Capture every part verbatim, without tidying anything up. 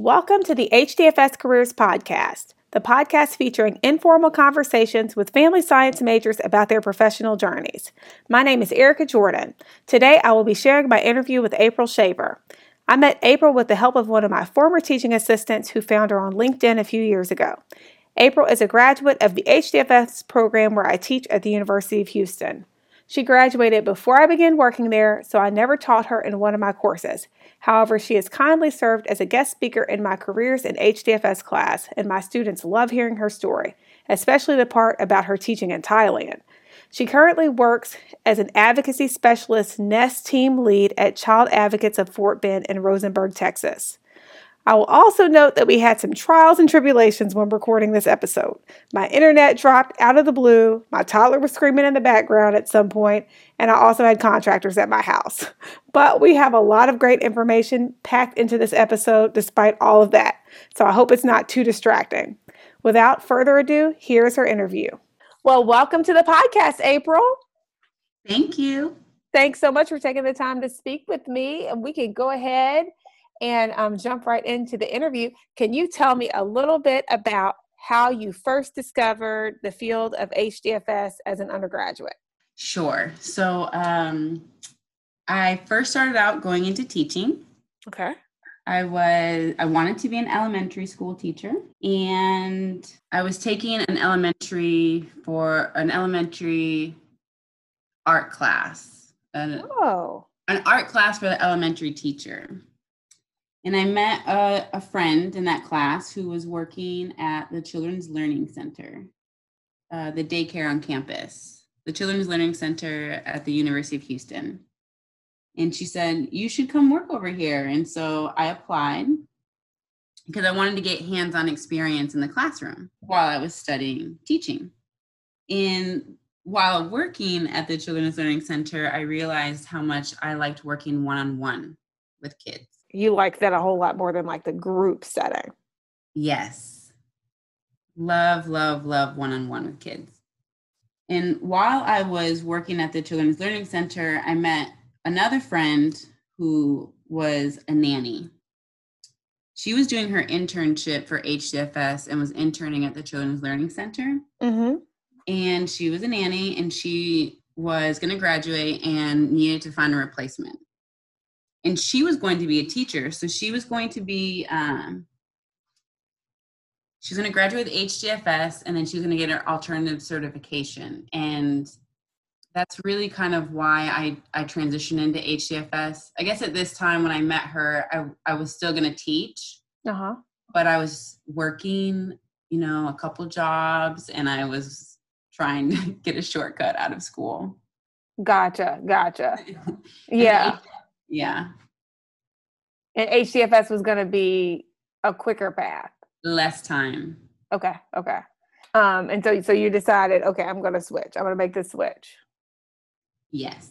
Welcome to the H D F S Careers Podcast, the podcast featuring informal conversations with family science majors about their professional journeys. My name is Erica Jordan. Today, I will be sharing my interview with April Shaver. I met April with the help of one of my former teaching assistants who found her on LinkedIn a few years ago. April is a graduate of the H D F S program where I teach at the University of Houston. She graduated before I began working there, so I never taught her in one of my courses. However, she has kindly served as a guest speaker in my Careers in H D F S class, and my students love hearing her story, especially the part about her teaching in Thailand. She currently works as an advocacy specialist N E S T team lead at Child Advocates of Fort Bend in Rosenberg, Texas. I will also note that we had some trials and tribulations when recording this episode. My internet dropped out of the blue, my toddler was screaming in the background at some point, and I also had contractors at my house. But we have a lot of great information packed into this episode despite all of that, so I hope it's not too distracting. Without further ado, here's her interview. Well, welcome to the podcast, April. Thank you. Thanks so much for taking the time to speak with me, and we can go ahead and um, jump right into the interview. Can you tell me a little bit about how you first discovered the field of H D F S as an undergraduate? Sure. So um, I first started out going into teaching. Okay. I was, I wanted to be an elementary school teacher, and I was taking an elementary for an elementary art class, an, oh. an art class for the elementary teacher. And I met a, a friend in that class who was working at the Children's Learning Center, uh, the daycare on campus, the Children's Learning Center at the University of Houston. And she said, you should come work over here. And so I applied because I wanted to get hands-on experience in the classroom while I was studying teaching. And while working at the Children's Learning Center, I realized how much I liked working one-on-one with kids. You like that a whole lot more than like the group setting. Yes. Love, love, love one-on-one with kids. And while I was working at the Children's Learning Center, I met another friend who was a nanny. She was doing her internship for H D F S and was interning at the Children's Learning Center. Mm-hmm. And she was a nanny, and she was going to graduate and needed to find a replacement. And she was going to be a teacher. So she was going to be, um, she's going to graduate with H D F S, and then she's going to get her alternative certification. And that's really kind of why I, I transitioned into H D F S. I guess at this time when I met her, I, I was still going to teach, uh-huh. but I was working, you know, a couple jobs, and I was trying to get a shortcut out of school. Gotcha. Gotcha. Yeah. Yeah. And H D F S was going to be a quicker path. Less time. Okay. Okay. Um, and so, so you decided, okay, I'm going to switch. I'm going to make this switch. Yes.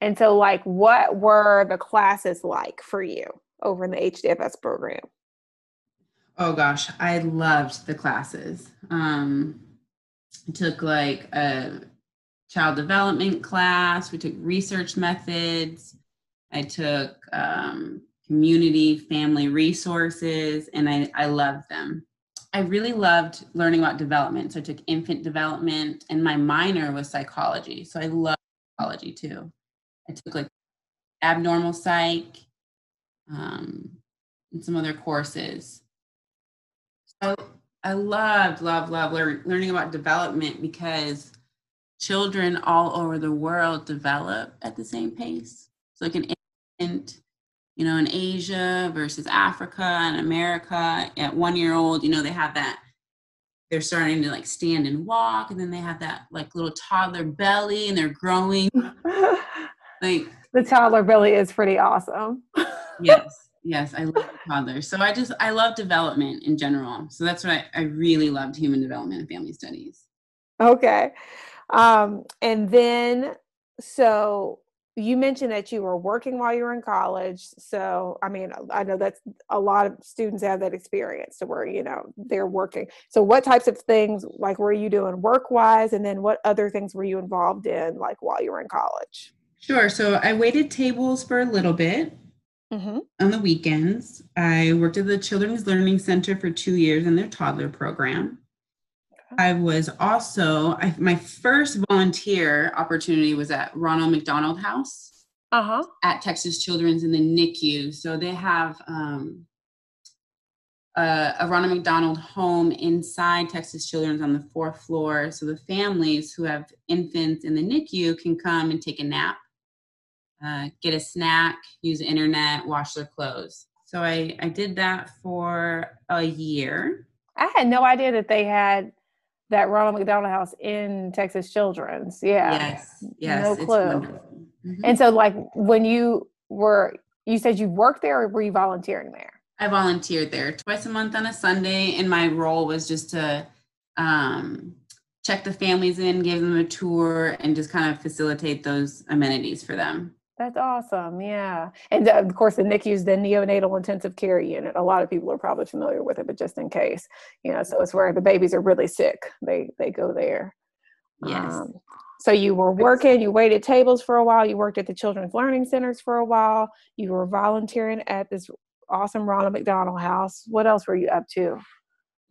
And so like, what were the classes like for you over in the H D F S program? Oh gosh. I loved the classes. Um, I took like a child development class. We took research methods. I took um, community, family resources, and I, I loved them. I really loved learning about development. So I took infant development, and my minor was psychology. So I loved psychology too. I took like abnormal psych um, and some other courses. So I loved, loved, loved lear- learning about development because children all over the world develop at the same pace. So like an infant, you know, in Asia versus Africa and America, at one year old, you know, they have that, they're starting to like stand and walk. And then they have that like little toddler belly, and they're growing. Like the toddler belly is pretty awesome. Yes. Yes. I love toddlers. So I just, I love development in general. So that's what I, I really loved human development and family studies. Okay. Um, and then, so you mentioned that you were working while you were in college. So, I mean, I know that's a lot of students have that experience to where, you know, they're working. So what types of things, like, were you doing work-wise? And then what other things were you involved in, like, while you were in college? Sure. So I waited tables for a little bit. Mm-hmm. On the weekends, I worked at the Children's Learning Center for two years in their toddler program. Okay. I was also, I, my first volunteer opportunity was at Ronald McDonald House uh-huh. at Texas Children's in the N I C U. So they have um, a, a Ronald McDonald home inside Texas Children's on the fourth floor. So the families who have infants in the N I C U can come and take a nap. Uh, get a snack, use the internet, wash their clothes. So I, I did that for a year. I had no idea that they had that Ronald McDonald House in Texas Children's. Yeah. Yes. Yes. No clue. It's wonderful. Mm-hmm. And so like when you were, you said you worked there or were you volunteering there? I volunteered there twice a month on a Sunday. And my role was just to um, check the families in, give them a tour, and just kind of facilitate those amenities for them. That's awesome. Yeah. And of course, the N I C U is the neonatal intensive care unit. A lot of people are probably familiar with it, but just in case, you know, so it's where the babies are really sick. They they go there. Yes. Um, so you were working, you waited tables for a while. You worked at the Children's Learning Centers for a while. You were volunteering at this awesome Ronald McDonald House. What else were you up to?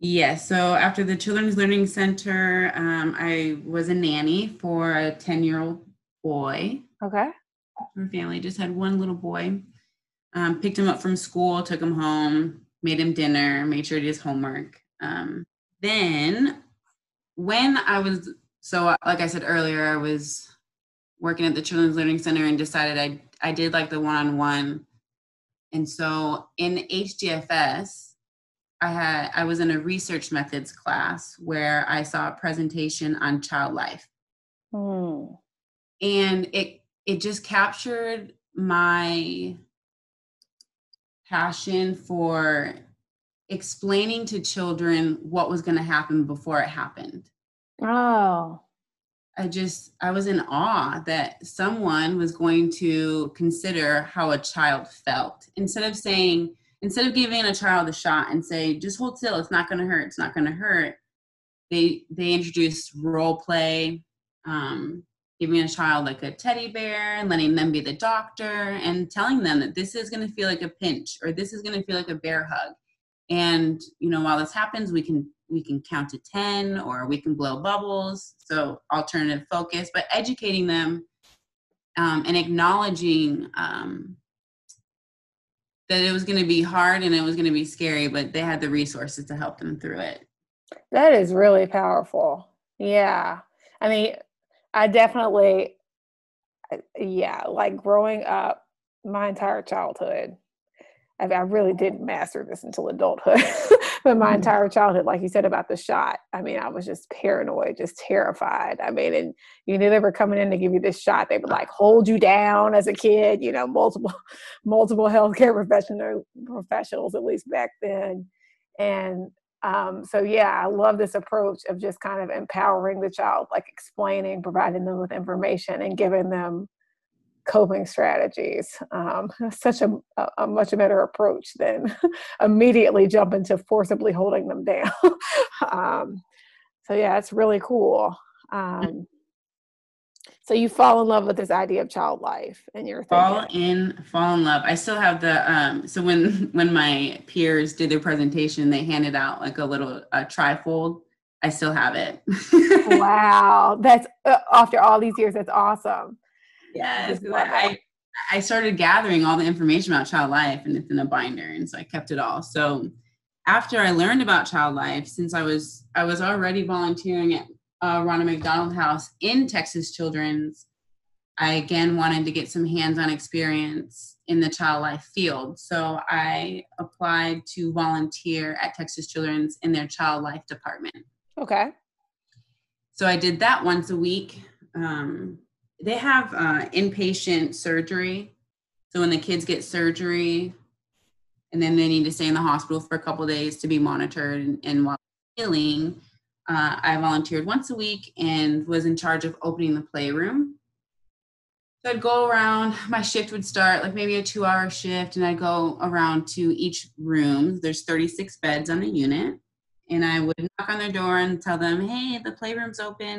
Yes. Yeah, so after the Children's Learning Center, um, I was a nanny for a ten-year-old boy. Okay. My family just had one little boy, um, picked him up from school, took him home, made him dinner, made sure he did his homework. Um, then when I was, so like I said earlier, I was working at the Children's Learning Center and decided I, I did like the one-on-one. And so in H D F S, I had, I was in a research methods class where I saw a presentation on child life. Mm. And it, It just captured my passion for explaining to children what was going to happen before it happened. Oh. I just, I was in awe that someone was going to consider how a child felt. Instead of saying, instead of giving a child a shot and say, just hold still, it's not going to hurt, it's not going to hurt. They, they introduced role play, um, giving a child like a teddy bear and letting them be the doctor and telling them that this is going to feel like a pinch or this is going to feel like a bear hug. And, you know, while this happens, we can, we can count to ten or we can blow bubbles. So alternative focus, but educating them um, and acknowledging um, that it was going to be hard and it was going to be scary, but they had the resources to help them through it. That is really powerful. Yeah. I mean, I definitely, yeah, like growing up, my entire childhood, I, I really didn't master this until adulthood, but my entire childhood, like you said about the shot, I mean, I was just paranoid, just terrified. I mean, and you knew they were coming in to give you this shot. They would like hold you down as a kid, you know, multiple, multiple healthcare professional, professionals, at least back then. And Um, so yeah, I love this approach of just kind of empowering the child, like explaining, providing them with information and giving them coping strategies. Um, such a, a much better approach than immediately jumping to forcibly holding them down. um, so yeah, it's really cool. Um, so you fall in love with this idea of child life and you're thinking. Fall in, fall in love. I still have the, um, so when, when my peers did their presentation, they handed out like a little uh, trifold. I still have it. Wow. That's uh, after all these years. That's awesome. Yes. I, I started gathering all the information about child life and it's in a binder. And so I kept it all. So after I learned about child life, since I was, I was already volunteering at Uh, Ronald McDonald House in Texas Children's, I again wanted to get some hands-on experience in the child life field. So I applied to volunteer at Texas Children's in their child life department. Okay. So I did that once a week. Um, they have uh, inpatient surgery. So when the kids get surgery and then they need to stay in the hospital for a couple of days to be monitored and, and while healing, Uh, I volunteered once a week and was in charge of opening the playroom. So I'd go around, my shift would start like maybe a two hour shift and I'd go around to each room. There's thirty-six beds on the unit and I would knock on their door and tell them, hey, the playroom's open.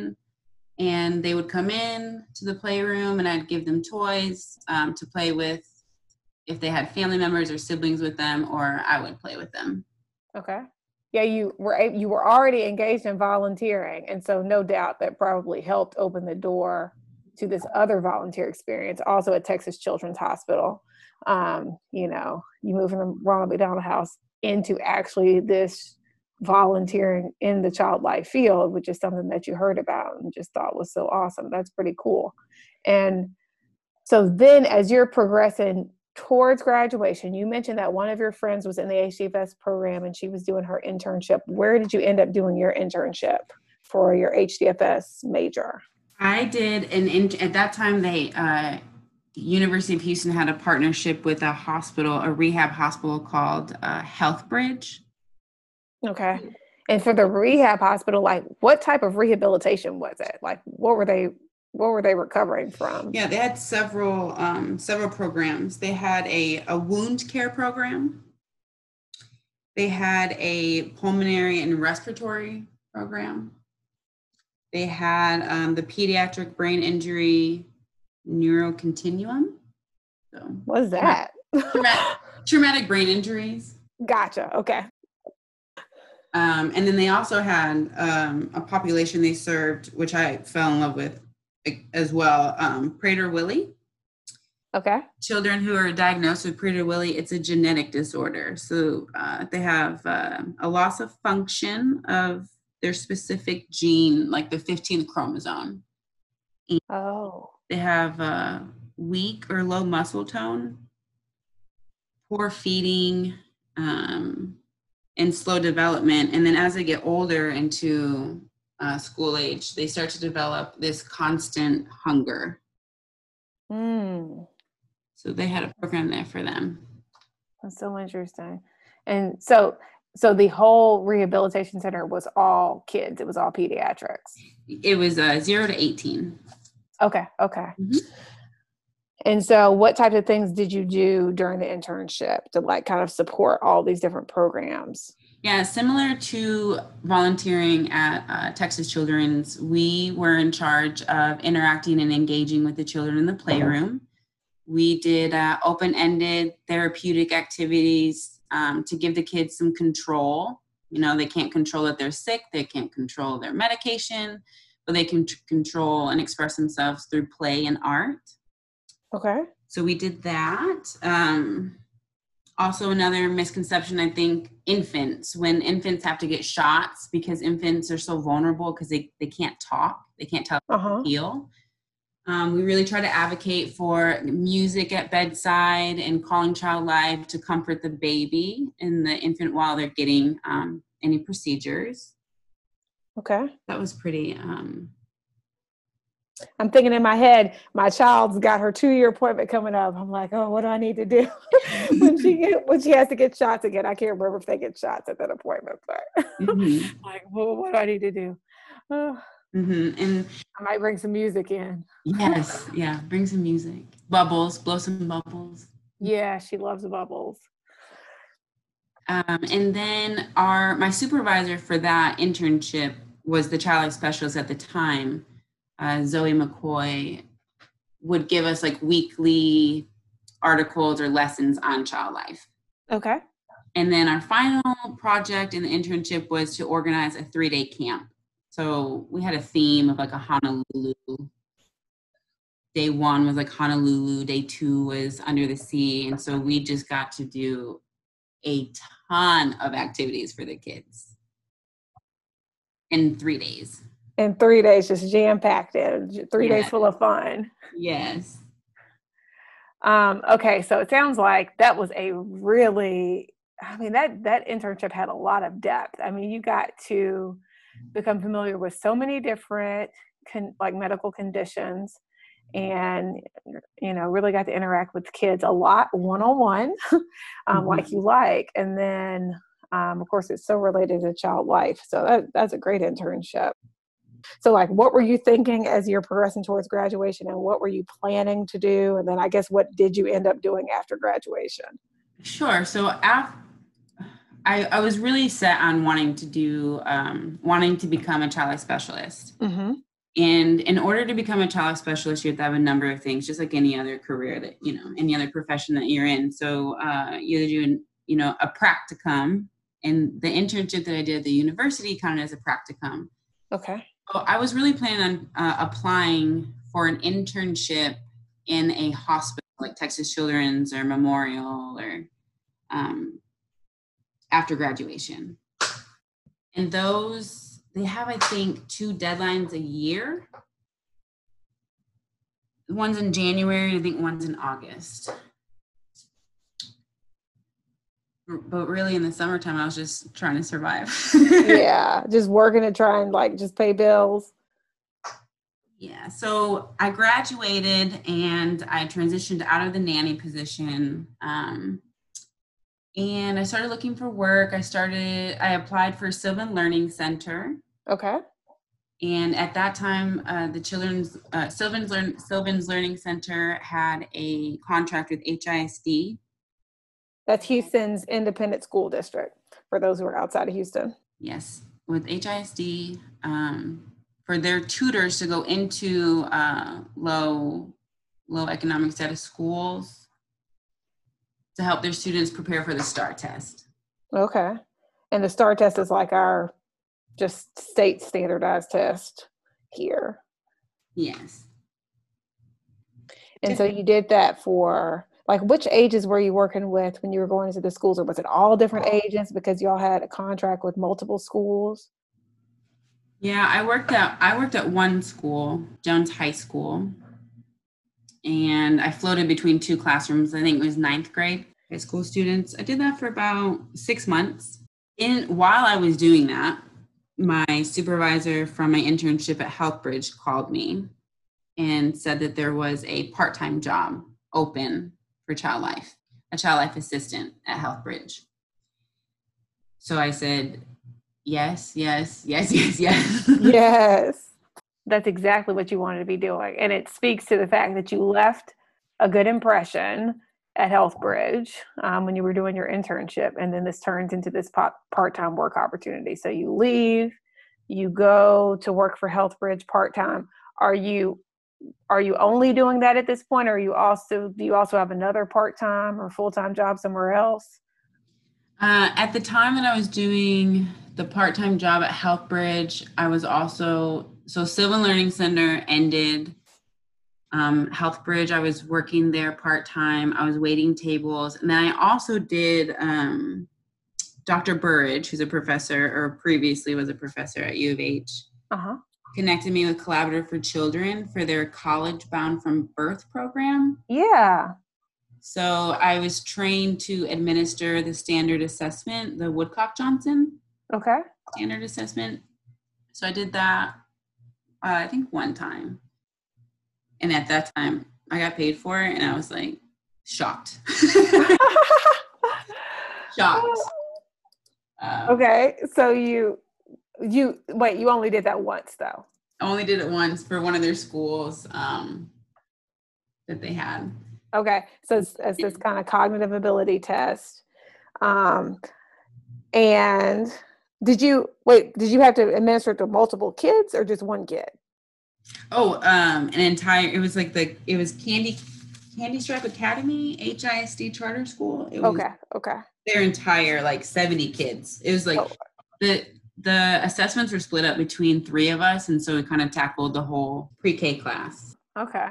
And they would come in to the playroom and I'd give them toys um, to play with if they had family members or siblings with them, or I would play with them. Okay. Yeah, you were you were already engaged in volunteering, and so no doubt that probably helped open the door to this other volunteer experience, also at Texas Children's Hospital. Um, you know, you move from the Ronald McDonald House into actually this volunteering in the child life field, which is something that you heard about and just thought was so awesome. That's pretty cool. And so then as you're progressing towards graduation, you mentioned that one of your friends was in the H D F S program and she was doing her internship. Where did you end up doing your internship for your H D F S major? I did an in- at that time they uh University of Houston had a partnership with a hospital, a rehab hospital called uh, HealthBridge. Okay. And for the rehab hospital, like what type of rehabilitation was it? Like what were they, what were they recovering from? Yeah, they had several, um, several programs. They had a, a wound care program. They had a pulmonary and respiratory program. They had um, the pediatric brain injury neurocontinuum. So what's that? Traumatic, traumatic brain injuries. Gotcha. Okay. Um, and then they also had um, a population they served, which I fell in love with as well. Um, Prader-Willi. Okay. Children who are diagnosed with Prader-Willi, it's a genetic disorder. So uh, they have uh, a loss of function of their specific gene, like the fifteenth chromosome. And oh. They have uh, weak or low muscle tone, poor feeding, um, and slow development. And then as they get older into uh, school age, they start to develop this constant hunger. Mm. So they had a program there for them. That's so interesting. And so, so the whole rehabilitation center was all kids. It was all pediatrics. It was uh, zero to eighteen. Okay. Okay. Mm-hmm. And so what types of things did you do during the internship to like kind of support all these different programs? Yeah. Similar to volunteering at uh, Texas Children's, we were in charge of interacting and engaging with the children in the playroom. We did uh, open-ended therapeutic activities um, to give the kids some control. You know, they can't control that they're sick. They can't control their medication, but they can t- control and express themselves through play and art. Okay. So we did that. Um, also another misconception, I think, infants, when infants have to get shots because infants are so vulnerable because they, they can't talk, they can't tell how uh-huh. to feel. Um, we really try to advocate for music at bedside and calling Child Live to comfort the baby and the infant while they're getting um, any procedures. Okay. That was pretty, um, I'm thinking in my head, my child's got her two-year appointment coming up. I'm like, oh, what do I need to do when she get, when she has to get shots again? I can't remember if they get shots at that appointment, but mm-hmm. like, well, what do I need to do? Oh. Mm-hmm. And I might bring some music in. Yes. Yeah. Bring some music, bubbles, blow some bubbles. Yeah. She loves the bubbles. Um, and then our, my supervisor for that internship was the child life specialist at the time. Uh, Zoe McCoy would give us like weekly articles or lessons on child life. Okay. And then our final project in the internship was to organize a three-day camp. So we had a theme of like a Honolulu. Day one was like Honolulu. Day two was under the sea. And so we just got to do a ton of activities for the kids in three days. In three days, just jam-packed in. Three yeah. days full of fun. Yes. Um, okay, so it sounds like that was a really, I mean, that, that internship had a lot of depth. I mean, you got to become familiar with so many different con, like medical conditions. And, you know, really got to interact with kids a lot one-on-one, um, mm-hmm. like you like. And then, um, of course, it's so related to child life. So that, that's a great internship. So, like, what were you thinking as you're progressing towards graduation and what were you planning to do? And then I guess what did you end up doing after graduation? Sure. So after, I, I was really set on wanting to do, um, wanting to become a child life specialist. Mm-hmm. And in order to become a child specialist, you have to have a number of things, just like any other career that, you know, any other profession that you're in. So uh, you do, you know, a practicum. And the internship that I did at the university counted as a practicum. Okay. So I was really planning on uh, applying for an internship in a hospital, like Texas Children's or Memorial, or um, after graduation. And those, they have, I think, two deadlines a year. One's in January, I think one's in August. But really in the summertime, I was just trying to survive. Yeah, just working to try and like just pay bills. Yeah, so I graduated and I transitioned out of the nanny position. Um, and I started looking for work. I started, I applied for Sylvan Learning Center. Okay. And at that time, uh, the children's, uh, Sylvan's, Learn, Sylvan's Learning Center had a contract with H I S D. That's Houston's Independent School District, for those who are outside of Houston. Yes, with H I S D, um, for their tutors to go into uh, low, low economic status schools to help their students prepare for the STAR test. Okay. And the STAR test is like our just state standardized test here. Yes. And so you did that for... Like, which ages were you working with when you were going into the schools? Or was it all different ages because y'all had a contract with multiple schools? Yeah, I worked at, I worked at one school, Jones High School. And I floated between two classrooms. I think it was ninth grade high school students. I did that for about six months. In, while I was doing that, my supervisor from my internship at HealthBridge called me and said that there was a part-time job open for child life, a child life assistant at HealthBridge. So I said, yes, yes, yes, yes, yes. Yes. That's exactly what you wanted to be doing. And it speaks to the fact that you left a good impression at HealthBridge um, when you were doing your internship. And then this turns into this part-time work opportunity. So you leave, you go to work for HealthBridge part-time. Are you Are you only doing that at this point, or are you also do you also have another part-time or full-time job somewhere else? Uh, at the time that I was doing the part-time job at HealthBridge, I was also so Sylvan Learning Center ended. Um, HealthBridge, I was working there part-time. I was waiting tables, and then I also did um, Doctor Burridge, who's a professor, or previously was a professor at U of H. Uh huh. Connected me with Collaborative for Children for their College Bound from Birth program. Yeah. So I was trained to administer the standard assessment, the Woodcock-Johnson. Okay. Standard assessment. So I did that, uh, I think, one time. And at that time, I got paid for it, and I was, like, shocked. Shocked. Um, okay. So you... You wait, you only did that once though. I only did it once for one of their schools um, that they had. Okay. So it's, it's this kind of cognitive ability test. Um, and did you, wait, did you have to administer it to multiple kids or just one kid? Oh, um, an entire, it was like the, it was Candy, Candy Stripe Academy, H I S D charter school. It was okay. Okay. Their entire like seventy kids. It was like oh. the, The assessments were split up between three of us, and so we kind of tackled the whole pre-K class. Okay.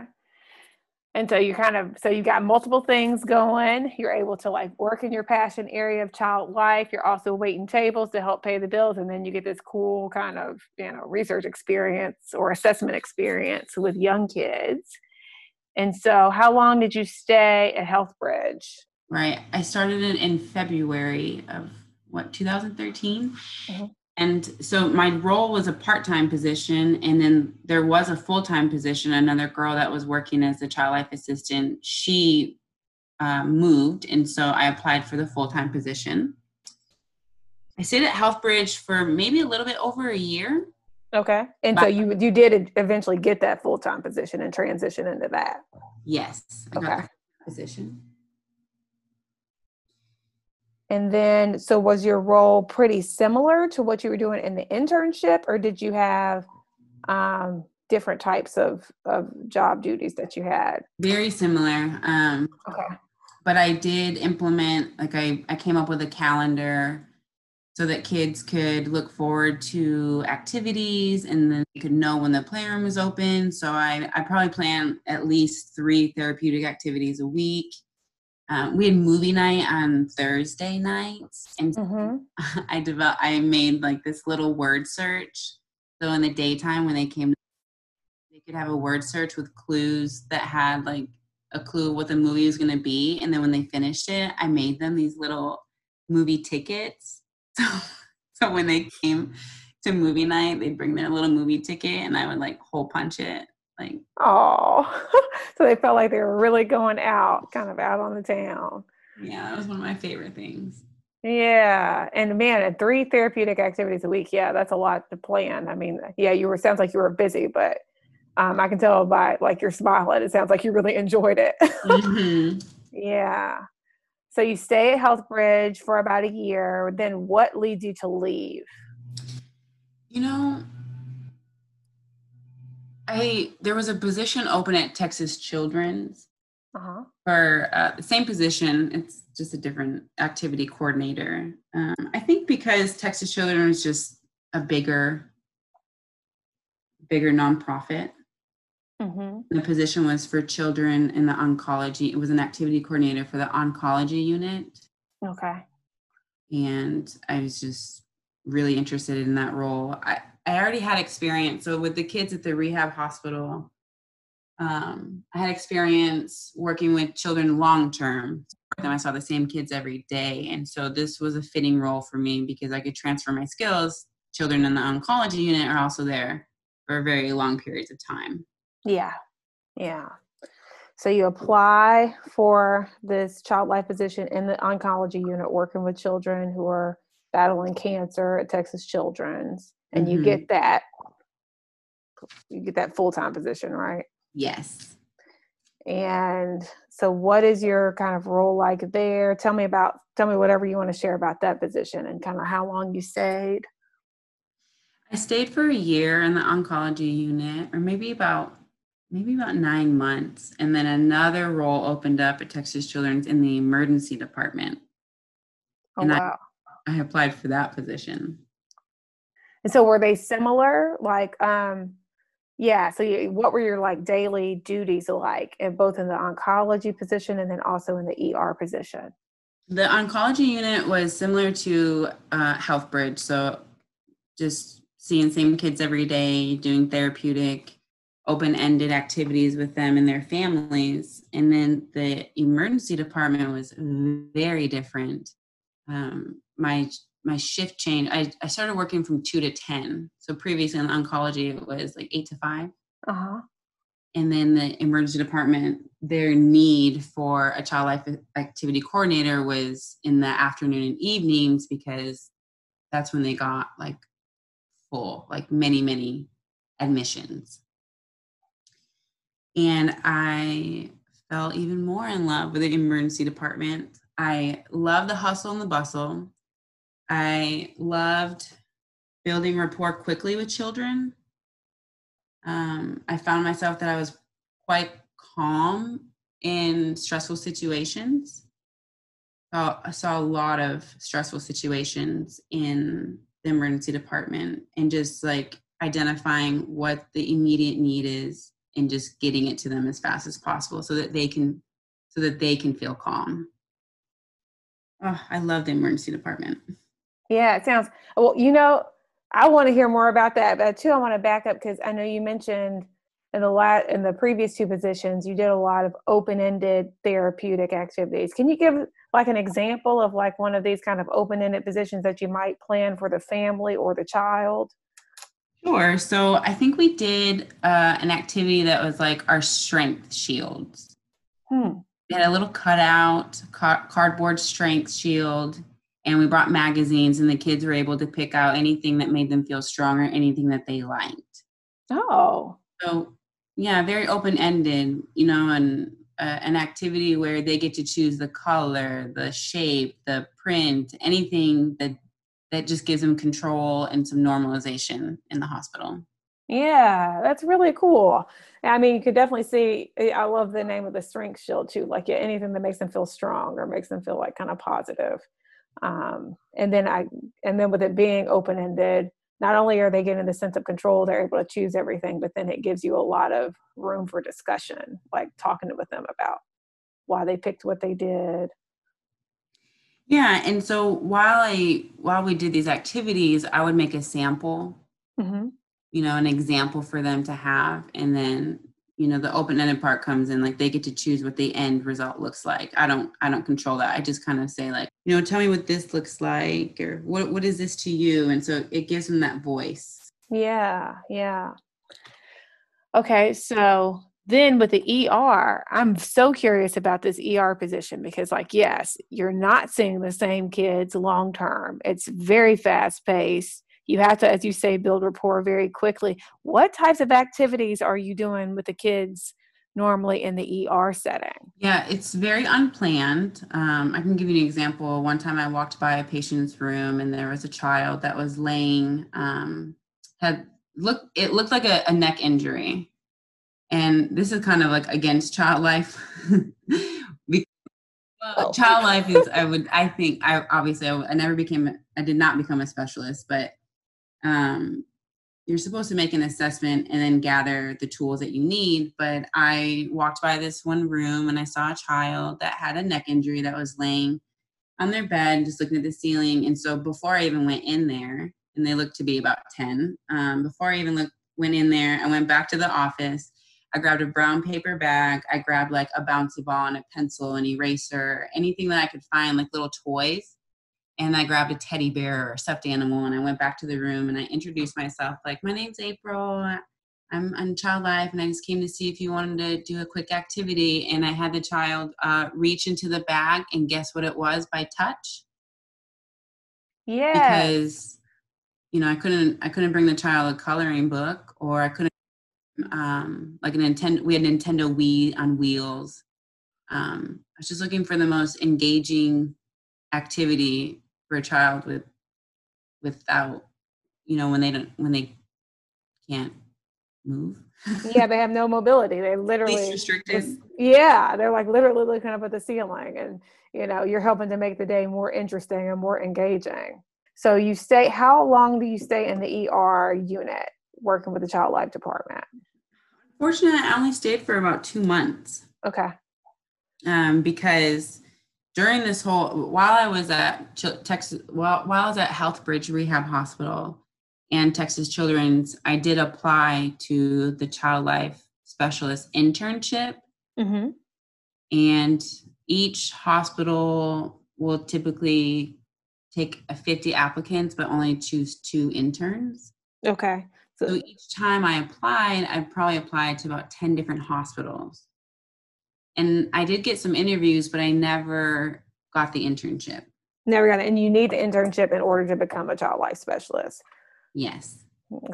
And so you kind of, so you got multiple things going. You're able to like work in your passion area of child life. You're also waiting tables to help pay the bills. And then you get this cool kind of, you know, research experience or assessment experience with young kids. And so how long did you stay at HealthBridge? Right. I started it in February of what, two thousand thirteen? Mm-hmm. And so my role was a part-time position, and then there was a full-time position. Another girl that was working as the child life assistant, she uh, moved, and so I applied for the full-time position. I stayed at HealthBridge for maybe a little bit over a year. Okay. And but so you you did eventually get that full-time position and transition into that. Yes. I okay. Got that position. And then, so was your role pretty similar to what you were doing in the internship, or did you have, um, different types of, of job duties that you had? Very similar. Um, okay. But I did implement, like I, I came up with a calendar so that kids could look forward to activities, and then they could know when the playroom was open. So I, I probably planned at least three therapeutic activities a week. Um, we had movie night on Thursday nights, and mm-hmm. I developed, I made like this little word search. So in the daytime when they came, they could have a word search with clues that had like a clue what the movie was going to be. And then when they finished it, I made them these little movie tickets. So, so when they came to movie night, they'd bring their little movie ticket and I would like hole punch it. Like, oh, so they felt like they were really going out, kind of out on the town. Yeah, that was one of my favorite things. Yeah. And man, at three therapeutic activities a week. Yeah, that's a lot to plan. I mean, yeah, you were, sounds like you were busy, but um, I can tell by like your smile, it sounds like you really enjoyed it. Mm-hmm. Yeah. So you stay at HealthBridge for about a year. Then what leads you to leave? You know, I, there was a position open at Texas Children's uh-huh. for uh, the same position. It's just a different activity coordinator. Um, I think because Texas Children is just a bigger, bigger nonprofit. Mm-hmm. The position was for children in the oncology. It was an activity coordinator for the oncology unit. Okay. And I was just really interested in that role. I, I already had experience. So with the kids at the rehab hospital, um, I had experience working with children long-term. So I saw the same kids every day. And so this was a fitting role for me because I could transfer my skills. Children in the oncology unit are also there for very long periods of time. Yeah. Yeah. So you apply for this child life position in the oncology unit, working with children who are battling cancer at Texas Children's. And you mm-hmm. get that, you get that full-time position, right? Yes. And so what is your kind of role like there? Tell me about, tell me whatever you want to share about that position and kind of how long you stayed. I stayed for a year in the oncology unit, or maybe about, maybe about nine months. And then another role opened up at Texas Children's in the emergency department. Oh, and wow. I, I applied for that position. And so were they similar? Like, um, yeah. So you, what were your like daily duties like, and both in the oncology position and then also in the E R position? The oncology unit was similar to uh, HealthBridge. So just seeing the same kids every day, doing therapeutic, open-ended activities with them and their families. And then the emergency department was very different. Um, my my shift change, I, I started working from two to ten. So previously in oncology, it was like eight to five. Uh-huh. And then the emergency department, their need for a child life activity coordinator was in the afternoon and evenings, because that's when they got like full, like many, many admissions. And I fell even more in love with the emergency department. I love the hustle and the bustle. I loved building rapport quickly with children. Um, I found myself that I was quite calm in stressful situations. Uh, I saw a lot of stressful situations in the emergency department, and just like identifying what the immediate need is and just getting it to them as fast as possible so that they can, so that they can feel calm. Oh, I love the emergency department. Yeah, it sounds, well, you know, I want to hear more about that, but too, I want to back up because I know you mentioned in the last, in the previous two positions, you did a lot of open-ended therapeutic activities. Can you give like an example of like one of these kind of open-ended positions that you might plan for the family or the child? Sure. So I think we did uh, an activity that was like our strength shields. Hmm. We had a little cutout ca- cardboard strength shield. And we brought magazines, and the kids were able to pick out anything that made them feel stronger, anything that they liked. Oh. So, yeah, very open-ended, you know, and uh, an activity where they get to choose the color, the shape, the print, anything that that just gives them control and some normalization in the hospital. Yeah, that's really cool. I mean, you could definitely see, I love the name of the strength shield too, like anything that makes them feel strong or makes them feel like kind of positive. Um, and then I, and then with it being open-ended, not only are they getting the sense of control, they're able to choose everything, but then it gives you a lot of room for discussion, like talking with them about why they picked what they did. Yeah. And so while I, while we did these activities, I would make a sample, mm-hmm. you know, an example for them to have. And then, you know, the open-ended part comes in, like they get to choose what the end result looks like. I don't, I don't control that. I just kind of say like, you know, tell me what this looks like, or what, what is this to you? And so it gives them that voice. Yeah. Yeah. Okay. So then with the E R, I'm so curious about this E R position because, like, yes, you're not seeing the same kids long term. It's very fast paced. You have to, as you say, build rapport very quickly. What types of activities are you doing with the kids normally in the E R setting? Yeah, it's very unplanned. Um, I can give you an example. One time I walked by a patient's room and there was a child that was laying, um, had look, it looked like a, a neck injury. And this is kind of like against child life. because, well, child life is, I would, I think, I obviously, I, I never became, I did not become a specialist, but um, you're supposed to make an assessment and then gather the tools that you need. But I walked by this one room and I saw a child that had a neck injury that was laying on their bed, just looking at the ceiling. And so before I even went in there, and they looked to be about ten, um, before I even looked, went in there, I went back to the office. I grabbed a brown paper bag. I grabbed like a bouncy ball and a pencil, an eraser, anything that I could find, like little toys. And I grabbed a teddy bear or a stuffed animal. And I went back to the room and I introduced myself. Like, my name's April. I'm on Child Life. And I just came to see if you wanted to do a quick activity. And I had the child uh, reach into the bag, and guess what it was by touch? Yeah. Because, you know, I couldn't, I couldn't bring the child a coloring book, or I couldn't, um like a Nintendo we had Nintendo Wii on wheels. um I was just looking for the most engaging activity for a child with without you know when they don't when they can't move. Yeah, they have no mobility. They literally least restricted. Just, yeah, they're like literally looking up at the ceiling, and you know you're helping to make the day more interesting and more engaging. So you stay how long do you stay in the E R unit working with the child life department? Unfortunately, I only stayed for about two months. Okay. Um, because during this whole, while I was at Ch- Texas, while, while I was at HealthBridge Rehab Hospital and Texas Children's, I did apply to the Child Life Specialist internship. Mm-hmm. And each hospital will typically take fifty applicants, but only choose two interns. Okay. So each time I applied, I probably applied to about ten different hospitals. And I did get some interviews, but I never got the internship. Never got it. And you need the internship in order to become a child life specialist. Yes.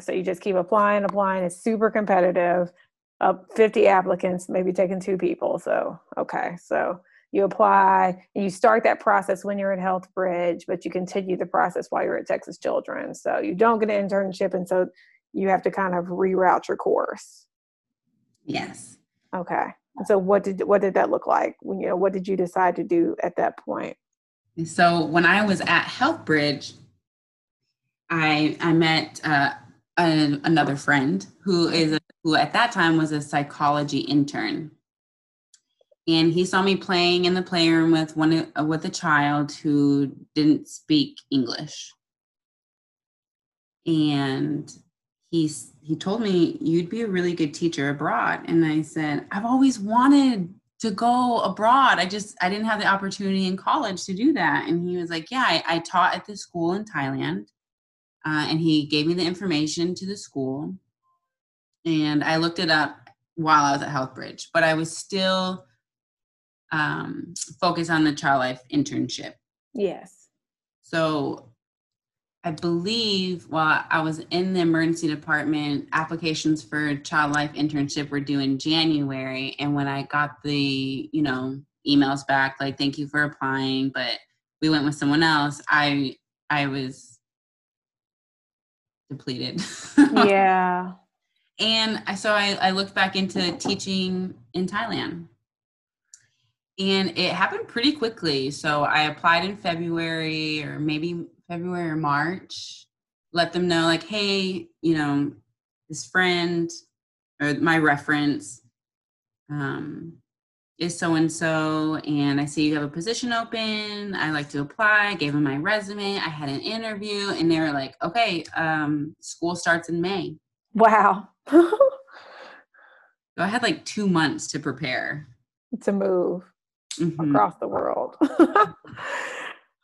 So you just keep applying, applying. It's super competitive. Up fifty applicants, maybe taking two people. So, okay. So you apply and you start that process when you're at HealthBridge, but you continue the process while you're at Texas Children. So you don't get an internship. And so you have to kind of reroute your course. Yes. Okay. So what did, what did that look like? When, you know, what did you decide to do at that point? And so when I was at HealthBridge, I, I met uh, a, another friend who is, a, who at that time was a psychology intern. And he saw me playing in the playroom with one, uh, with a child who didn't speak English. And He, he told me, you'd be a really good teacher abroad. And I said, I've always wanted to go abroad. I just, I didn't have the opportunity in college to do that. And he was like, yeah, I, I taught at this school in Thailand. Uh, and he gave me the information to the school. And I looked it up while I was at HealthBridge, but I was still um, focused on the Child Life internship. Yes. So I believe while I was in the emergency department, applications for Child Life internship were due in January. And when I got the, you know, emails back, like, thank you for applying, but we went with someone else, I, I was depleted. Yeah. And I, so I, I looked back into teaching in Thailand. And it happened pretty quickly. So I applied in February or maybe February or March. Let them know like, hey, you know, this friend or my reference um, is so-and-so, and I see you have a position open. I like to apply. I gave them my resume. I had an interview, and they were like, okay, um, school starts in May. Wow. So I had like two months to prepare. To move mm-hmm. across the world.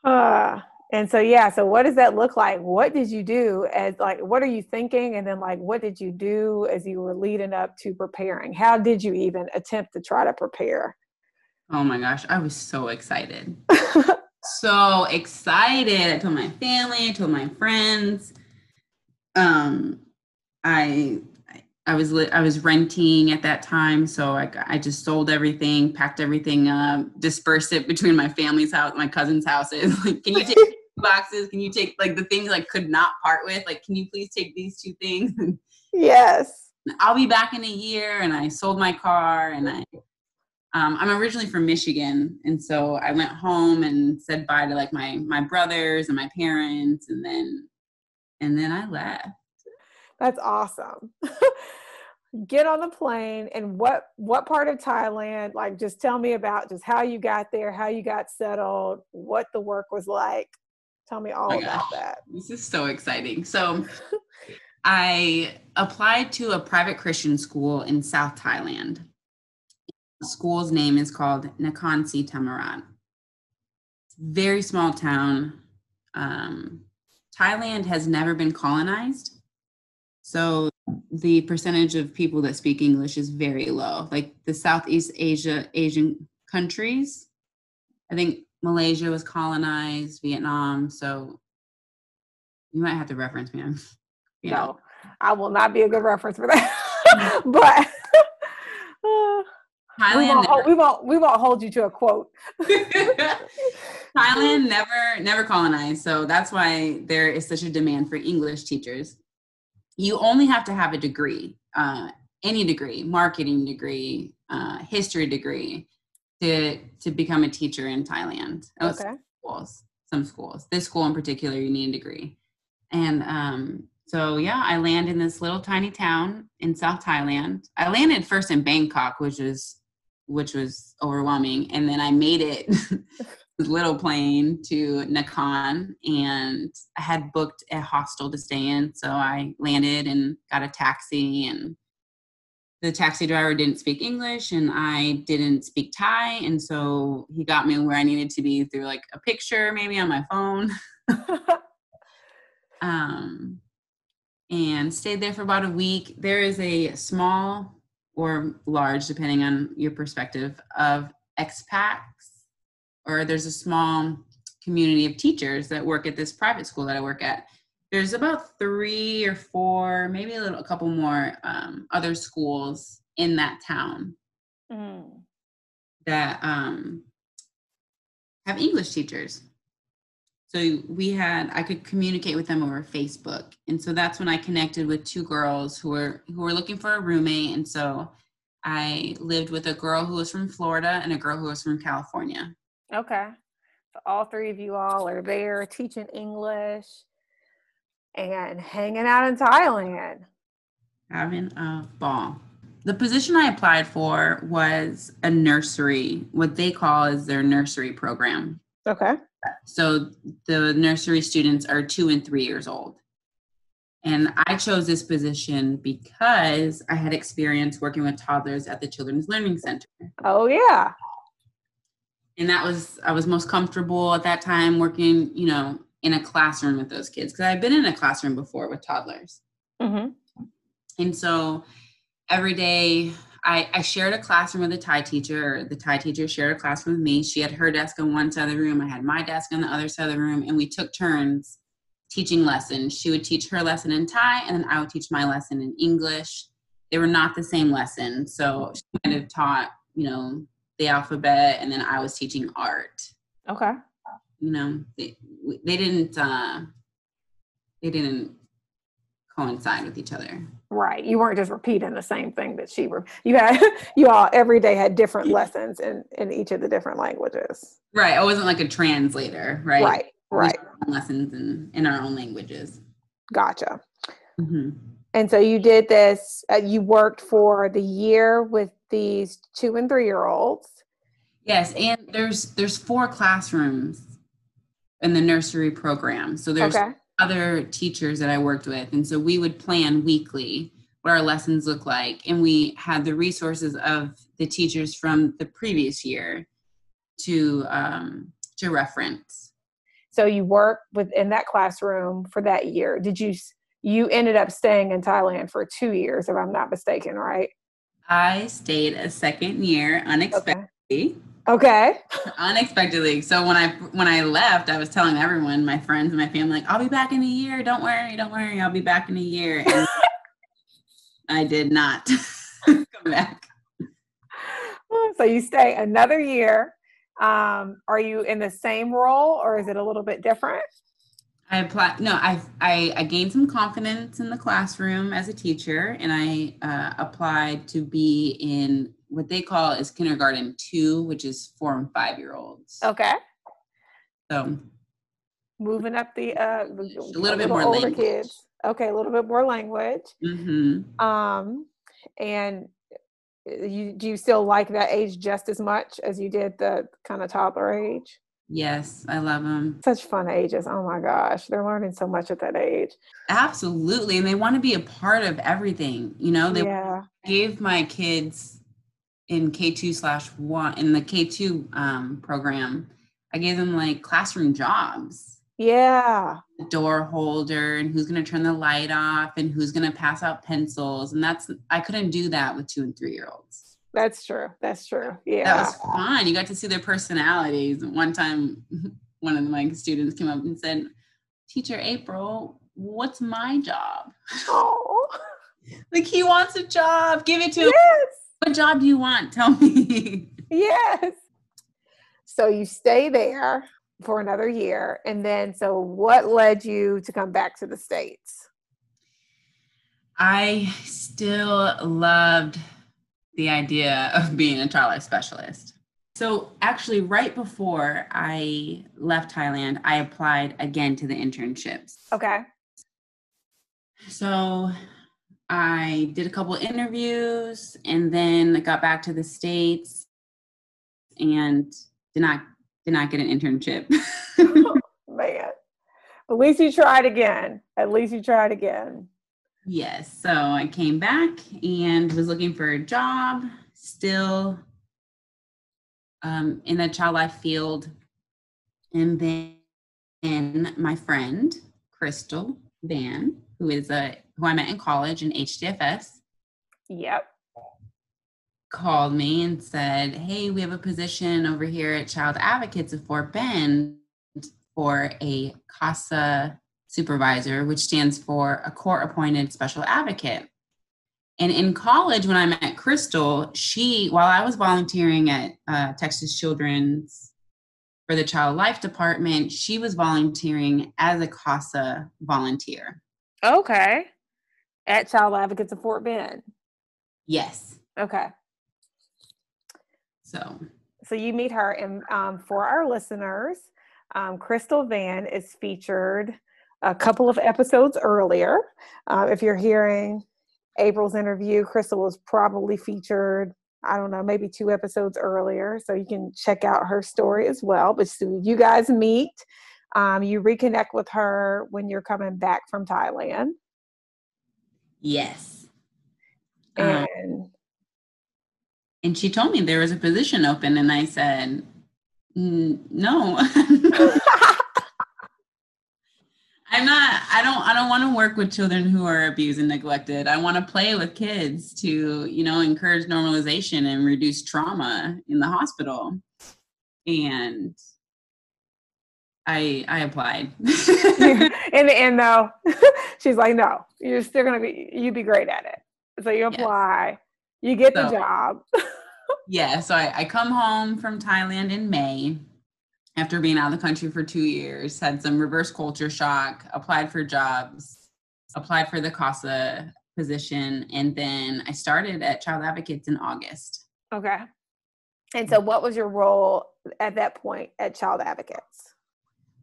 uh, and so, yeah. So what does that look like? What did you do as like, what are you thinking? And then like, what did you do as you were leading up to preparing? How did you even attempt to try to prepare? Oh my gosh. I was so excited. so excited. I told my family, I told my friends, um, I, I was, li- I was renting at that time. So I, I just sold everything, packed everything up, dispersed it between my family's house, my cousin's houses. Like, can you take two boxes? Can you take like the things I could not part with? Like, can you please take these two things? Yes. I'll be back in a year. And I sold my car, and I, um, I'm originally from Michigan. And so I went home and said bye to like my, my brothers and my parents. And then, and then I left. That's awesome. Get on the plane. And what, what part of Thailand, like, just tell me about just how you got there, how you got settled, what the work was like. Tell me all oh about gosh. that. This is so exciting. So I applied to a private Christian school in South Thailand. The school's name is called Nakhon Si Thammarat. It's a very small town. Um, Thailand has never been colonized. So the percentage of people that speak English is very low. Like the Southeast Asia, Asian countries, I think Malaysia was colonized, Vietnam. So you might have to reference me. You know. No, I will not be a good reference for that. but uh, Thailand, we won't, never, we won't, we won't hold you to a quote. Thailand never, never colonized. So that's why there is such a demand for English teachers. You only have to have a degree, uh, any degree, marketing degree, uh, history degree, to to become a teacher in Thailand. Okay. Schools, some schools. This school in particular, you need a degree. And um, so, yeah, I landed in this little tiny town in South Thailand. I landed first in Bangkok, which is which was overwhelming, and then I made it this little plane to Nakhon, and I had booked a hostel to stay in. So I landed and got a taxi, and the taxi driver didn't speak English and I didn't speak Thai. And so he got me where I needed to be through like a picture, maybe on my phone. um, and stayed there for about a week. There is a small or large, depending on your perspective, of expats. Or there's a small community of teachers that work at this private school that I work at. There's about three or four, maybe a little, a couple more um, other schools in that town mm. that um, have English teachers. So we had, I could communicate with them over Facebook. And so that's when I connected with two girls who were, who were looking for a roommate. And so I lived with a girl who was from Florida and a girl who was from California. Okay. So all three of you all are there teaching English and hanging out in Thailand. Having a ball. The position I applied for was a nursery, what they call is their nursery program. Okay. So the nursery students are two and three years old. And I chose this position because I had experience working with toddlers at the Children's Learning Center. Oh, yeah. And that was, I was most comfortable at that time working, you know, in a classroom with those kids. Because I've been in a classroom before with toddlers. Mm-hmm. And so every day I, I shared a classroom with a Thai teacher. Or the Thai teacher shared a classroom with me. She had her desk on one side of the room. I had my desk on the other side of the room. And we took turns teaching lessons. She would teach her lesson in Thai, and then I would teach my lesson in English. They were not the same lesson. So she kind of taught, you know, the alphabet, and then I was teaching art. Okay. You know, they, they didn't, uh, they didn't coincide with each other. Right. You weren't just repeating the same thing that she were. You had, you all every day had different lessons in, in each of the different languages. Right. I wasn't like a translator, right? Right. Right. Lessons in, in our own languages. Gotcha. Mm-hmm. And so you did this, uh, you worked for the year with these two and three year olds. Yes. And there's, there's four classrooms in the nursery program. So there's okay. other teachers that I worked with. And so we would plan weekly what our lessons look like. And we had the resources of the teachers from the previous year to, um, to reference. So you worked within that classroom for that year. Did you, you ended up staying in Thailand for two years, if I'm not mistaken, right? I stayed a second year unexpectedly. Okay. Okay. Unexpectedly. So when I when I left, I was telling everyone, my friends and my family, like, I'll be back in a year. Don't worry, don't worry. I'll be back in a year. And I did not come back. So you stay another year. Um, are you in the same role, or is it a little bit different? I applied. No, I, I I gained some confidence in the classroom as a teacher, and I uh, applied to be in what they call is kindergarten two, which is four and five year olds. Okay. So moving up the uh, a little, little bit more older language. Kids. Okay, a little bit more language. Mm-hmm. Um, and you do you still like that age just as much as you did the kind of toddler age? Yes, I love them. Such fun ages. Oh my gosh. They're learning so much at that age. Absolutely. And they want to be a part of everything. You know, they yeah. gave my kids in K two slash one, in the K two um, program, I gave them like classroom jobs. Yeah. The door holder, and who's going to turn the light off, and who's going to pass out pencils. And that's, I couldn't do that with two and three year olds. That's true. That's true. Yeah. That was fun. You got to see their personalities. One time, one of my students came up and said, "Teacher April, what's my job?" Oh. Like, he wants a job. Give it to yes. him. What job do you want? Tell me. Yes. So you stay there for another year. And then, so what led you to come back to the States? I still loved the idea of being a child life specialist. So actually, right before I left Thailand, I applied again to the internships. Okay. So I did a couple interviews, and then I got back to the States and did not did not get an internship. Oh, man. At least you tried again. At least you tried again. Yes. So I came back and was looking for a job, still um, in the child life field. And then and my friend, Crystal Van, who is a, who I met in college in H D F S. Yep. Called me and said, "Hey, we have a position over here at Child Advocates of Fort Bend for a CASA supervisor," which stands for a court-appointed special advocate. And in college, when I met Crystal, she, while I was volunteering at uh, Texas Children's for the Child Life Department, she was volunteering as a CASA volunteer. Okay. At Child Advocates of Fort Bend? Yes. Okay. So. So you meet her, and um, for our listeners, um, Crystal Van is featured a couple of episodes earlier. Uh, if you're hearing April's interview, Crystal was probably featured, I don't know, maybe two episodes earlier. So you can check out her story as well. But so you guys meet, um, you reconnect with her when you're coming back from Thailand. Yes. And, um, and she told me there was a position open, and I said, no. I'm not, I don't, I don't want to work with children who are abused and neglected. I want to play with kids to, you know, encourage normalization and reduce trauma in the hospital. And I, I applied. Yeah. And, and though she's like, "No, you're still going to be, you'd be great at it." So you apply, yes. you get so, the job. Yeah. So I, I come home from Thailand in May, after being out of the country for two years, had some reverse culture shock, applied for jobs, applied for the CASA position, and then I started at Child Advocates in August. Okay. And so what was your role at that point at Child Advocates?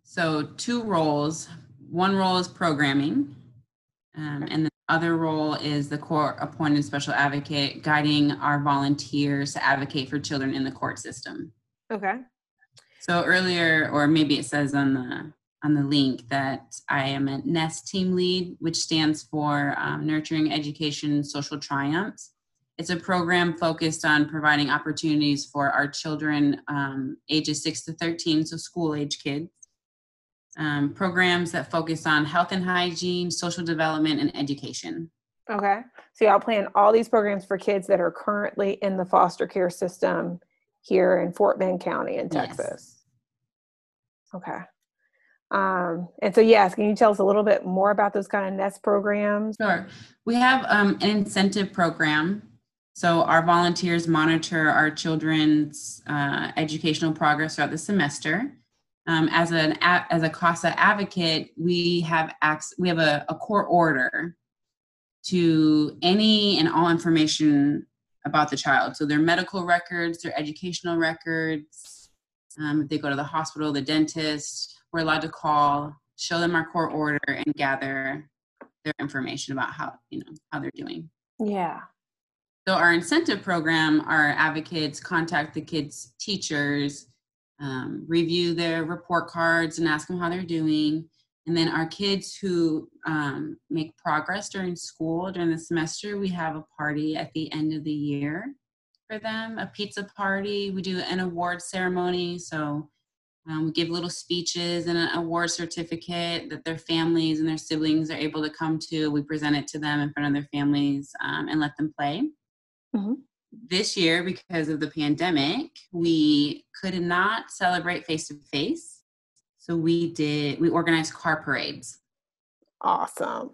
So two roles. One role is programming, um, and the other role is the court appointed special advocate, guiding our volunteers to advocate for children in the court system. Okay. So earlier, or maybe it says on the on the link that I am a N E S T team lead, which stands for um, Nurturing Education Social Triumphs. It's a program focused on providing opportunities for our children um, ages six to thirteen, so school age kids. Um, programs that focus on health and hygiene, social development, and education. Okay. So y'all plan all these programs for kids that are currently in the foster care system here in Fort Bend County in Texas. Yes. Okay. Um, and so, yes, can you tell us a little bit more about those kind of N E S T programs? Sure. We have um, an incentive program. So our volunteers monitor our children's uh, educational progress throughout the semester. Um, as an as a CASA advocate, we have access, we have a, a court order to any and all information about the child. So their medical records, their educational records, um, if they go to the hospital, the dentist, we're allowed to call, show them our court order, and gather their information about how, you know, how they're doing. Yeah. So our incentive program, our advocates contact the kids' teachers, um, review their report cards and ask them how they're doing. And then our kids who um, make progress during school, during the semester, we have a party at the end of the year for them, a pizza party. We do an award ceremony. So um, we give little speeches and an award certificate that their families and their siblings are able to come to. We present it to them in front of their families um, and let them play. Mm-hmm. This year, because of the pandemic, we could not celebrate face-to-face. So we did, we organized car parades. Awesome.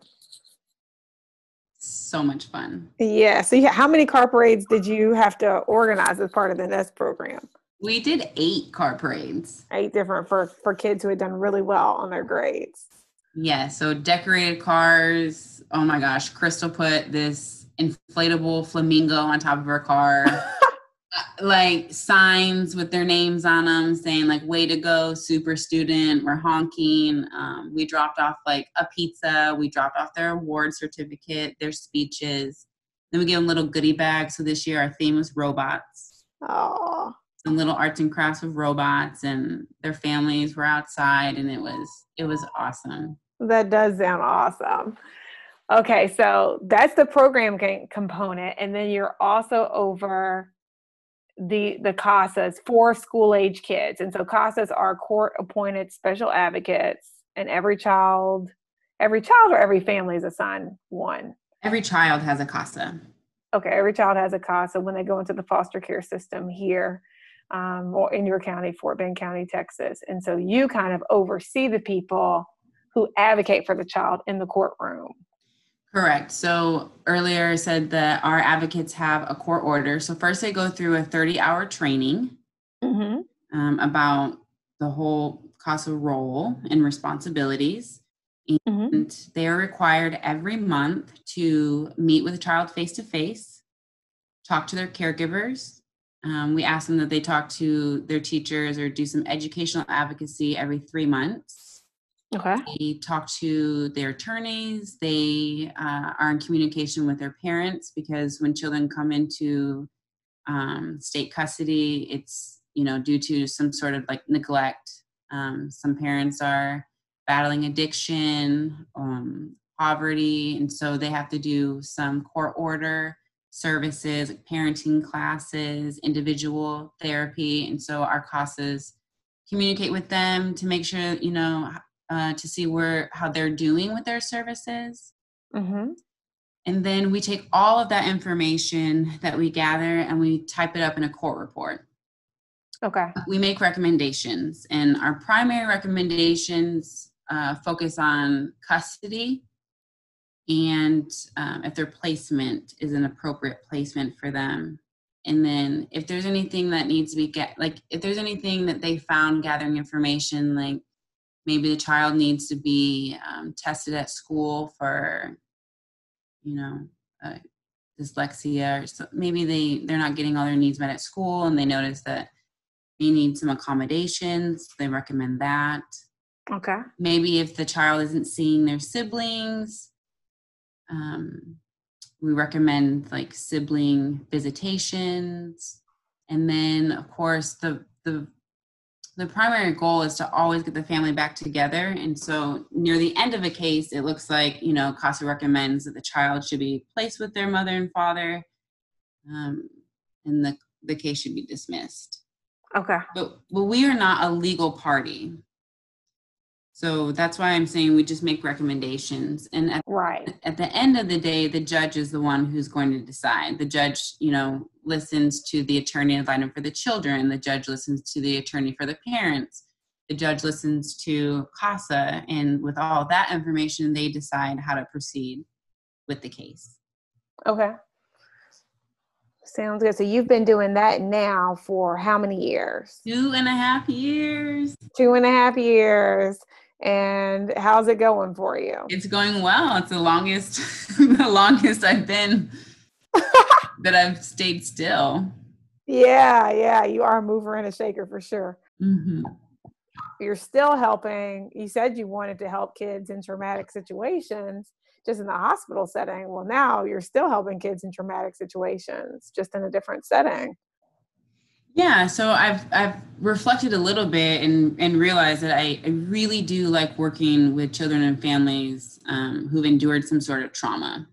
So much fun. Yeah. So yeah, how many car parades did you have to organize as part of the N E S T program? We did eight car parades. Eight different for, for kids who had done really well on their grades. Yeah. So decorated cars. Oh my gosh. Crystal put this inflatable flamingo on top of her car, like signs with their names on them saying like, way to go, super student, we're honking. Um, we dropped off like a pizza. We dropped off their award certificate, their speeches. Then we gave them little goodie bags. So this year our theme was robots. Oh, some little arts and crafts with robots, and their families were outside, and it was, it was awesome. That does sound awesome. Okay, so that's the program component, and then you're also over the the CASAs for school age kids, and so CASAs are court appointed special advocates, and every child, every child or every family is assigned one. Every child has a CASA. Okay, every child has a CASA when they go into the foster care system here, um, or in your county, Fort Bend County, Texas, and so you kind of oversee the people who advocate for the child in the courtroom. Correct. So earlier I said that our advocates have a court order. So first they go through a thirty hour training mm-hmm. um, about the whole CASA role and responsibilities. And mm-hmm. they are required every month to meet with a child face to face, talk to their caregivers. Um, we ask them that they talk to their teachers or do some educational advocacy every three months. Okay. They talk to their attorneys. They uh, are in communication with their parents, because when children come into um, state custody, it's, you know, due to some sort of like neglect. Um, some parents are battling addiction, um, poverty, and so they have to do some court order services, like parenting classes, individual therapy, and so our CASAs communicate with them to make sure, you know, Uh, to see where how they're doing with their services. Mm-hmm. And then we take all of that information that we gather and we type it up in a court report. Okay. We make recommendations, and our primary recommendations uh, focus on custody and um, if their placement is an appropriate placement for them. And then if there's anything that needs to be get, like if there's anything that they found gathering information, like maybe the child needs to be um, tested at school for you know, uh, dyslexia, or so maybe they, they're not getting all their needs met at school and they notice that they need some accommodations. They recommend that. Okay. Maybe if the child isn't seeing their siblings, um, we recommend like sibling visitations. And then of course the, the, the primary goal is to always get the family back together. And so near the end of a case, it looks like, you know, CASA recommends that the child should be placed with their mother and father, um, and the, the case should be dismissed. Okay. But, but we are not a legal party. So that's why I'm saying we just make recommendations. And at, right. at the end of the day, the judge is the one who's going to decide. The judge, you know, listens to the attorney in line for the children. The judge listens to the attorney for the parents. The judge listens to CASA. And with all that information, they decide how to proceed with the case. Okay. Sounds good. So you've been doing that now for how many years? Two and a half years. Two and a half years. And how's it going for you? It's going well. It's the longest, the longest I've been that I've stayed still. Yeah, yeah. You are a mover and a shaker for sure. Mm-hmm. You're still helping. You said you wanted to help kids in traumatic situations, just in the hospital setting. Well, now you're still helping kids in traumatic situations, just in a different setting. Yeah, so I've I've reflected a little bit and, and realized that I, I really do like working with children and families um, who've endured some sort of trauma.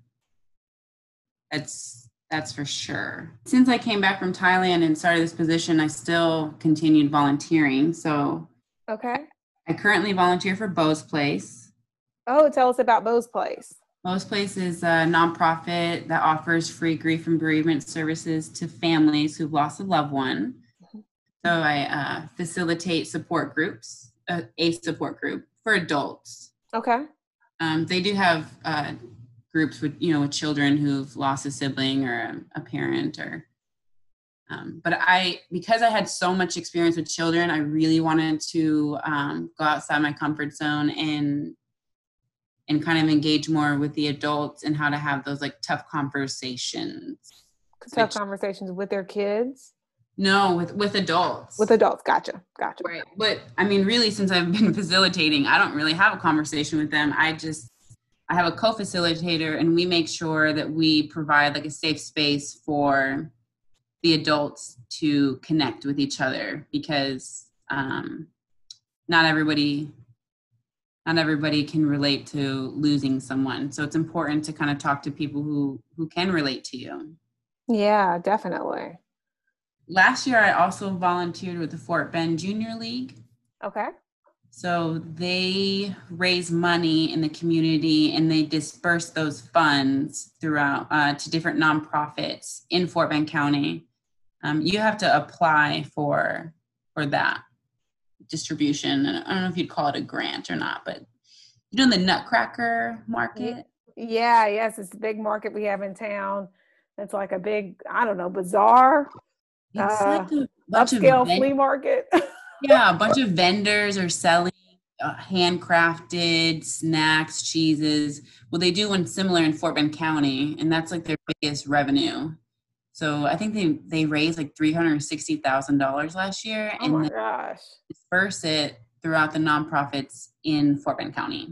That's that's for sure. Since I came back from Thailand and started this position, I still continued volunteering. So okay, I currently volunteer for Bo's Place. Oh, tell us about Bo's Place. Bo's Place is a nonprofit that offers free grief and bereavement services to families who've lost a loved one. So I uh, facilitate support groups, uh, a support group for adults. Okay. Um, they do have uh, groups with, you know, with children who've lost a sibling or a, a parent or, um, but I, because I had so much experience with children, I really wanted to um, go outside my comfort zone and and kind of engage more with the adults and how to have those like tough conversations. Tough Which, conversations with their kids? No, with, with adults. With adults. Gotcha. Gotcha. Right. But I mean, really, since I've been facilitating, I don't really have a conversation with them. I just, I have a co-facilitator and we make sure that we provide like a safe space for the adults to connect with each other because um, not everybody Not everybody can relate to losing someone. So it's important to kind of talk to people who, who can relate to you. Yeah, definitely. Last year, I also volunteered with the Fort Bend Junior League. Okay. So they raise money in the community and they disperse those funds throughout uh, to different nonprofits in Fort Bend County. Um, you have to apply for, for that distribution. I don't know if you'd call it a grant or not, but you know, the Nutcracker market. Yeah. Yes. It's a big market we have in town. It's like a big, I don't know, bazaar, it's uh, like a bunch upscale of vend- flea market. Yeah. A bunch of vendors are selling uh, handcrafted snacks, cheeses. Well, they do one similar in Fort Bend County and that's like their biggest revenue. So I think they, they raised like three hundred sixty thousand dollars last year and oh my gosh. disperse it throughout the nonprofits in Fort Bend County.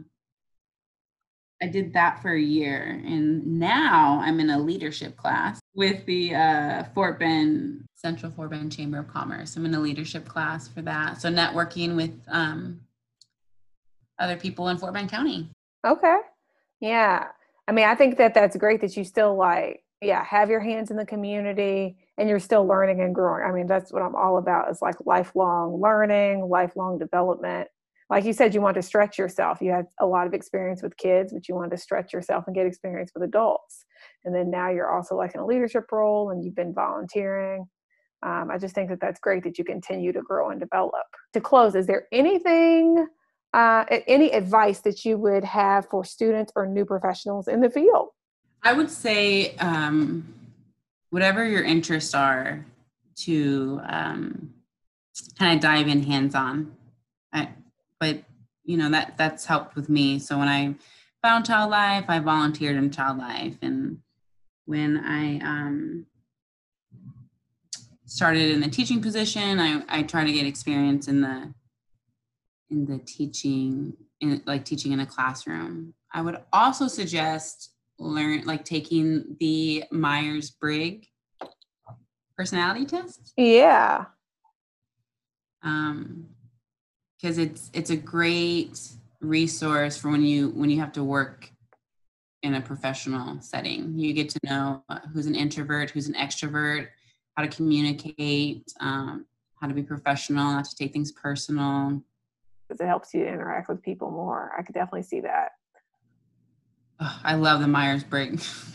I did that for a year and now I'm in a leadership class with the uh, Fort Bend, Central Fort Bend Chamber of Commerce. I'm in a leadership class for that. So networking with um, other people in Fort Bend County. Okay. Yeah. I mean, I think that that's great that you still like, yeah, have your hands in the community and you're still learning and growing. I mean, that's what I'm all about is like lifelong learning, lifelong development. Like you said, you want to stretch yourself. You had a lot of experience with kids, but you wanted to stretch yourself and get experience with adults. And then now you're also like in a leadership role and you've been volunteering. Um, I just think that that's great that you continue to grow and develop. To close, is there anything, uh, any advice that you would have for students or new professionals in the field? I would say um, whatever your interests are to um, kind of dive in hands-on. I, but, you know, that that's helped with me. So when I found Child Life, I volunteered in Child Life. And when I um, started in the teaching position, I, I tried to get experience in the in the teaching, in like teaching in a classroom. I would also suggest learn like taking the Myers-Briggs personality test. Yeah. Um, because it's it's a great resource for when you when you have to work in a professional setting. You get to know who's an introvert, who's an extrovert, how to communicate, um, how to be professional, not to take things personal. Because it helps you to interact with people more. I could definitely see that. Oh, I love the Myers-Briggs.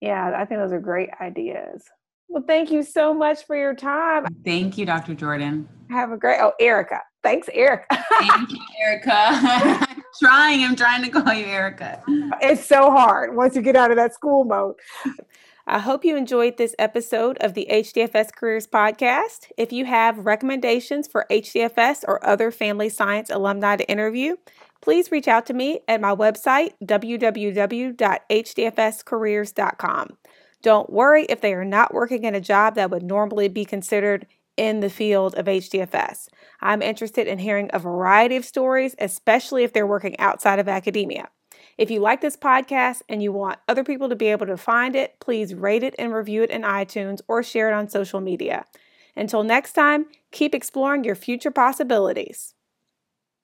Yeah, I think those are great ideas. Well, thank you so much for your time. Thank you, Doctor Jordan. Have a great, oh, Erica. Thanks, Erica. Thank you, Erica. I'm trying, I'm trying to call you Erica. It's so hard once you get out of that school mode. I hope you enjoyed this episode of the H D F S Careers Podcast. If you have recommendations for H D F S or other family science alumni to interview, please reach out to me at my website, w w w dot h d f s careers dot com. Don't worry if they are not working in a job that would normally be considered in the field of H D F S. I'm interested in hearing a variety of stories, especially if they're working outside of academia. If you like this podcast and you want other people to be able to find it, please rate it and review it in iTunes or share it on social media. Until next time, keep exploring your future possibilities.